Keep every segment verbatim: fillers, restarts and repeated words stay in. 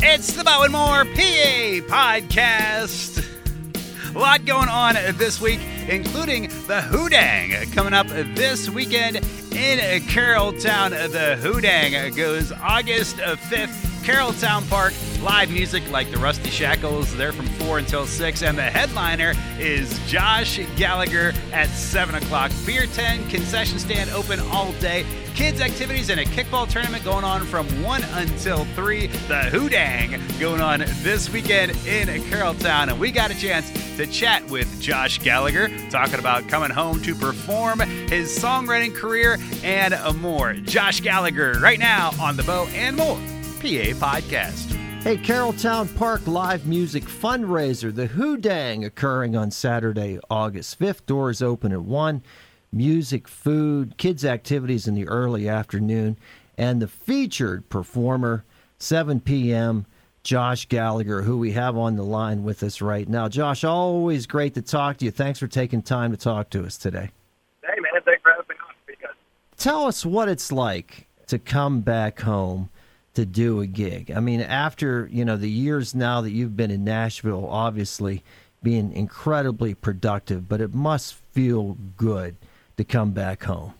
It's the Bowen More P A podcast. A lot going on this week, including the Hoodang coming up this weekend in Carrolltown. The Hoodang goes August fifth. Carrolltown Park, live music like the Rusty Shackles. They're from four until six. And the headliner is Josh Gallagher at seven o'clock. Beer tent, concession stand open all day. Kids activities and a kickball tournament going on from one until three. The Hoodang going on this weekend in Carrolltown. And we got a chance to chat with Josh Gallagher, talking about coming home to perform, his songwriting career, and more. Josh Gallagher right now on the Bow and More P A podcast. Hey, Carrolltown Park live music fundraiser, the Hoodang, occurring on Saturday, August fifth. Doors open at one. Music, food, kids' activities in the early afternoon. And the featured performer, seven p.m., Josh Gallagher, who we have on the line with us right now. Josh, always great to talk to you. Thanks for taking time to talk to us today. Hey, man. Thanks for having me on. Pretty good. Tell us what it's like to come back home to do a gig. I mean, after, you know, the years now that you've been in Nashville, obviously being incredibly productive, but it must feel good to come back home.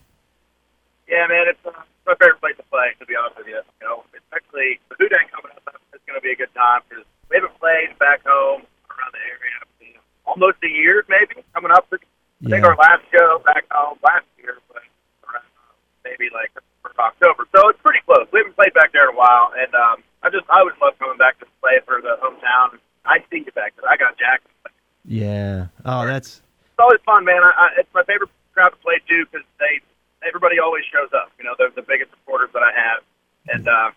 Yeah, man, it's, uh, it's my favorite place to play, to be honest with you. You know, it's actually, the Hoodang coming up is going to be a good time because we haven't played back home around the area in almost a year, maybe, coming up. I yeah. think our last show back home last year was around maybe like October, so it's pretty close. We haven't played back there in a while, and um, I just I always love coming back to play for the hometown. I see you back there. I got Jackson. Yeah. Oh, that's it's always fun, man. I, I, it's my favorite crowd to play too because they everybody always shows up. You know, they're the biggest supporters that I have, and uh,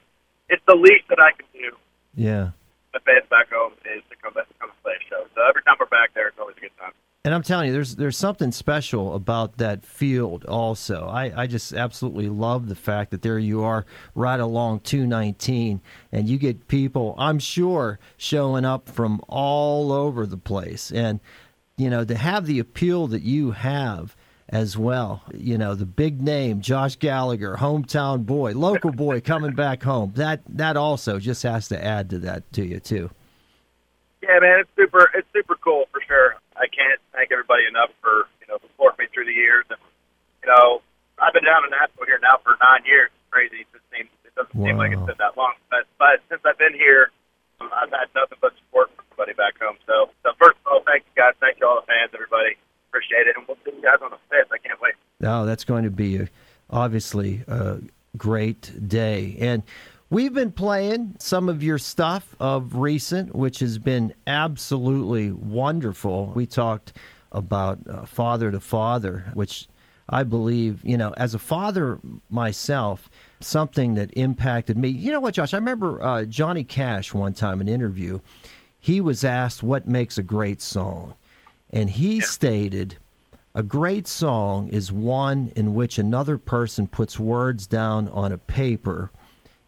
it's the least that I can do. Yeah. My fans back home is to come back to come play a show. So every time we're back there, it's always a good time. And I'm telling you, there's there's something special about that field also. I, I just absolutely love the fact that there you are right along two nineteen, and you get people, I'm sure, showing up from all over the place. And, you know, to have the appeal that you have as well, you know, the big name, Josh Gallagher, hometown boy, local boy coming back home, that, that also just has to add to that to you too. Yeah, man, it's super, it's super cool for sure. I can't thank everybody enough for, you know, supporting me through the years. And, you know, I've been down in Nashville here now for nine years. It's crazy. It just seems, it doesn't wow. seem like it's been that long. But, but since I've been here, I've had nothing but support from everybody back home. So, so first of all, thank you guys. Thank you all the fans, everybody. Appreciate it. And we'll see you guys on the fifth. I can't wait. Oh, that's going to be a, obviously a great day. And we've been playing some of your stuff of recent, which has been absolutely wonderful. We talked about uh, Father to Father, which I believe, you know, as a father myself, something that impacted me. You know what, Josh, I remember uh, Johnny Cash one time in an interview. He was asked what makes a great song. And he stated, a great song is one in which another person puts words down on a paper,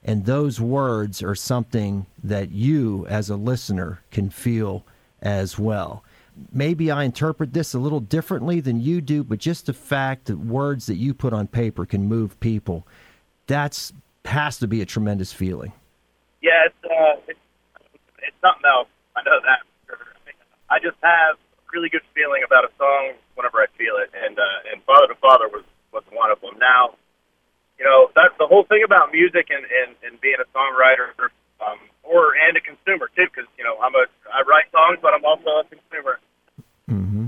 and those words are something that you, as a listener, can feel as well. Maybe I interpret this a little differently than you do, but just the fact that words that you put on paper can move people, that's has to be a tremendous feeling. Yeah, it's, uh, it's, it's something else. I know that for sure. I mean, I just have a really good feeling about a song whenever I feel it, and uh, and Father to Father was, was one of them. Now, you know, that's the whole thing about music and, and, and being a songwriter um, or and a consumer, too, because, you know, I'm a, I write songs, but I'm also a consumer. Mm-hmm.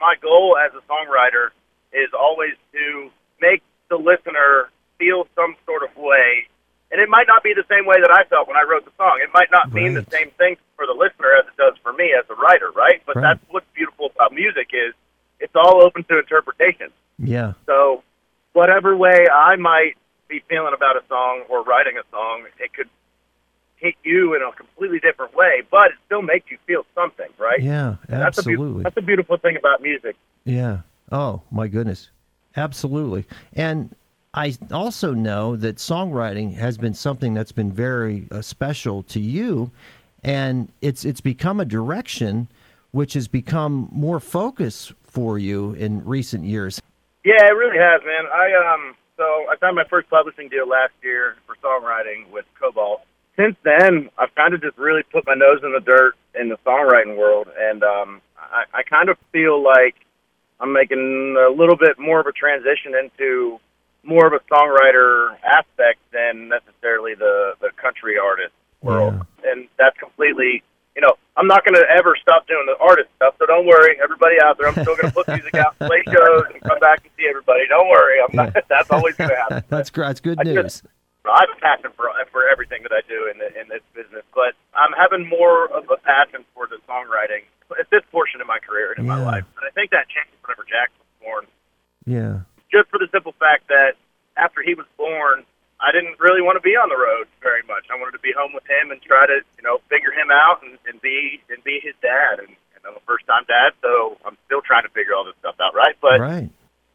My goal as a songwriter is always to make the listener feel some sort of way, and it might not be the same way that I felt when I wrote the song. It might not right. mean the same thing for the listener as it does for me as a writer, right? But right. that's what's beautiful about music is it's all open to interpretation. Yeah. So whatever way I might be feeling about a song or writing a song, it could hit you in a completely different way, but it still makes you feel something, right? Yeah, absolutely. That's a, be- that's a beautiful thing about music. Yeah. Oh, my goodness. Absolutely. And I also know that songwriting has been something that's been very uh, special to you, and it's it's become a direction which has become more focus for you in recent years. Yeah, it really has, man. I um, So I signed my first publishing deal last year for songwriting with Cobalt. Since then, I've kind of just really put my nose in the dirt in the songwriting world, and um, I, I kind of feel like I'm making a little bit more of a transition into more of a songwriter aspect than necessarily the, the country artist world. Yeah. And that's completely, you know, I'm not going to ever stop doing the artist stuff, so don't worry, everybody out there. I'm still going to put music out, play shows, and come back and see everybody. Don't worry. I'm yeah. not, that's always going to happen. That's great. That's good I news. Just, I have a passion for, for everything that I do in, the, in this business, but I'm having more of a passion for the songwriting at this portion of my career and in yeah. my life. And I think that changed whenever Jack was born. Yeah. Just for the simple fact that after he was born, I didn't really want to be on the road very much. I wanted to be home with him and try to, you know, figure him out and, and be and be his dad. And, and I'm a first-time dad, so I'm still trying to figure all this stuff out, right? But right.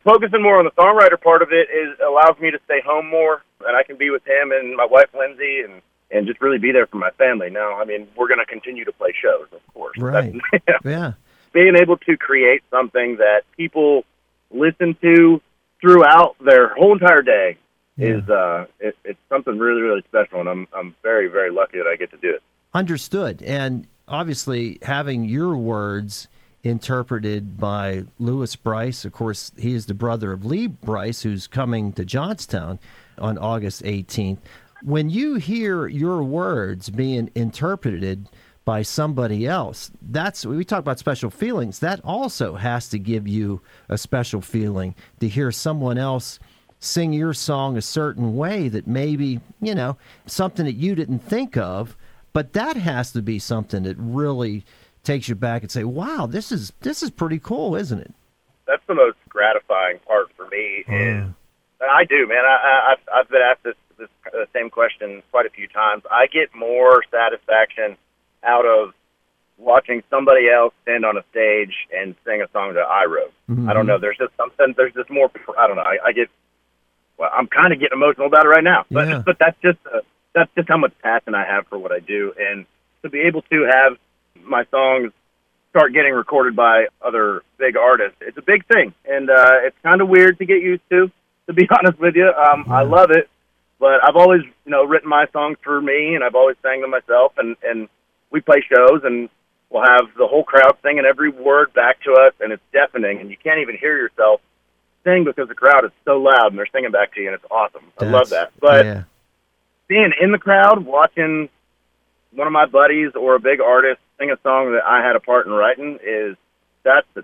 focusing more on the songwriter part of it is allows me to stay home more, and I can be with him and my wife, Lindsay, and, and just really be there for my family. Now, I mean, we're going to continue to play shows, of course. Right, you know, yeah. Being able to create something that people listen to throughout their whole entire day yeah. is uh, it, it's something really, really special, and I'm I'm very, very lucky that I get to do it. Understood. And obviously having your words interpreted by Lewis Bryce. Of course, he is the brother of Lee Brice, who's coming to Johnstown on August eighteenth. When you hear your words being interpreted by somebody else, that's we talk about special feelings. That also has to give you a special feeling to hear someone else sing your song a certain way that maybe, you know, something that you didn't think of, but that has to be something that really takes you back and say, wow, this is this is pretty cool, isn't it? That's the most gratifying part for me. Mm. Is I do, man. I, I, I've been asked this, this uh, same question quite a few times. I get more satisfaction out of watching somebody else stand on a stage and sing a song that I wrote. Mm-hmm. I don't know. There's just something. There's just more. I don't know. I, I get. Well, I'm kind of getting emotional about it right now, but yeah. but that's just uh, that's just how much passion I have for what I do, and to be able to have my songs start getting recorded by other big artists. It's a big thing, and uh, it's kind of weird to get used to, to be honest with you. Um, yeah. I love it, but I've always, you know, written my songs for me, and I've always sang them myself, and, and we play shows, and we'll have the whole crowd singing every word back to us, and it's deafening, and you can't even hear yourself sing because the crowd is so loud, and they're singing back to you, and it's awesome. That's, I love that. But yeah. being in the crowd, watching one of my buddies or a big artist sing a song that I had a part in writing is that's the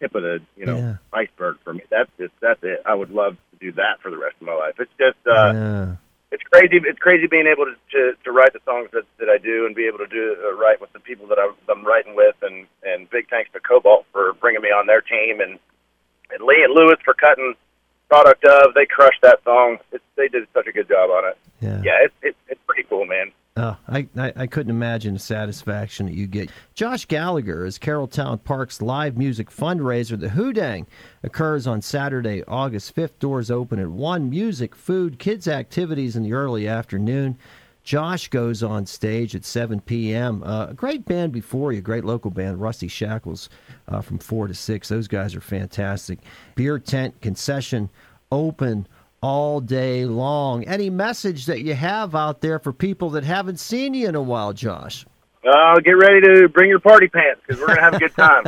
tip of the you know yeah. iceberg for me. That's just that's it. I would love to do that for the rest of my life. It's just uh, yeah. it's crazy. It's crazy being able to, to, to write the songs that, that I do and be able to do uh, write with the people that I'm, I'm writing with. And, and big thanks to Cobalt for bringing me on their team and and Lee and Lewis for cutting Product of. They crushed that song. It's, they did such a good job on it. Yeah, yeah it's it, it's pretty cool, man. Oh, I, I, I couldn't imagine the satisfaction that you get. Josh Gallagher is Carrolltown Park's live music fundraiser. The Hoodang occurs on Saturday, August fifth. Doors open at one. Music, food, kids' activities in the early afternoon. Josh goes on stage at seven p.m. Uh, a great band before you, great local band, Rusty Shackles, uh, from four to six. Those guys are fantastic. Beer tent, concession, open all day long. Any message that you have out there for people that haven't seen you in a while, Josh? Uh, get ready to bring your party pants because we're gonna have a good time.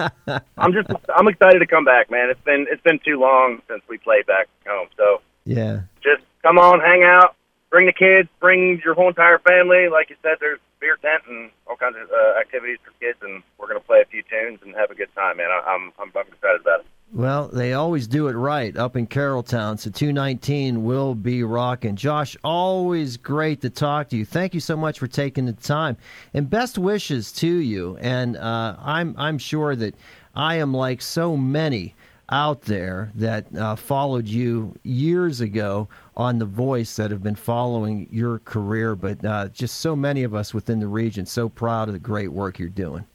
I'm just, I'm excited to come back, man. It's been, it's been too long since we played back home. So yeah, just come on, hang out, bring the kids, bring your whole entire family. Like you said, there's beer tent and all kinds of uh, activities for kids, and we're gonna play a few tunes and have a good time, man. I, I'm, I'm, I'm excited about it. Well, they always do it right up in Carrolltown, so two nineteen will be rocking. Josh, always great to talk to you. Thank you so much for taking the time, and best wishes to you. And uh, I'm I'm sure that I am like so many out there that uh, followed you years ago on The Voice that have been following your career, but uh, just so many of us within the region, so proud of the great work you're doing.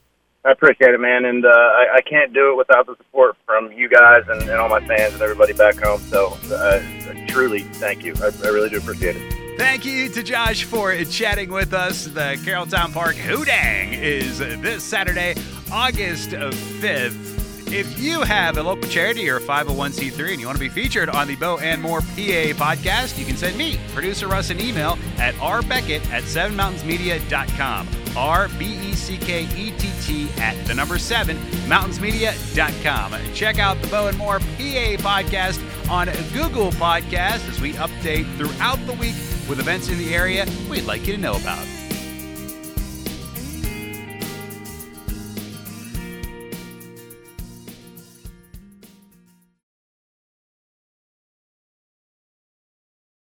I appreciate it, man, and uh, I, I can't do it without the support from you guys and, and all my fans and everybody back home, so uh, truly, thank you. I, I really do appreciate it. Thank you to Josh for chatting with us. The Carrolltown Park Hoodang is this Saturday, August fifth. If you have a local charity or a five oh one c three and you want to be featured on the Bowen More P A podcast, you can send me, producer Russ, an email at r beckett at seven mountains media dot com. R B E C K E T T at the number seven, mountains media dot com. Check out the Bowen More P A podcast on Google Podcast as we update throughout the week with events in the area we'd like you to know about.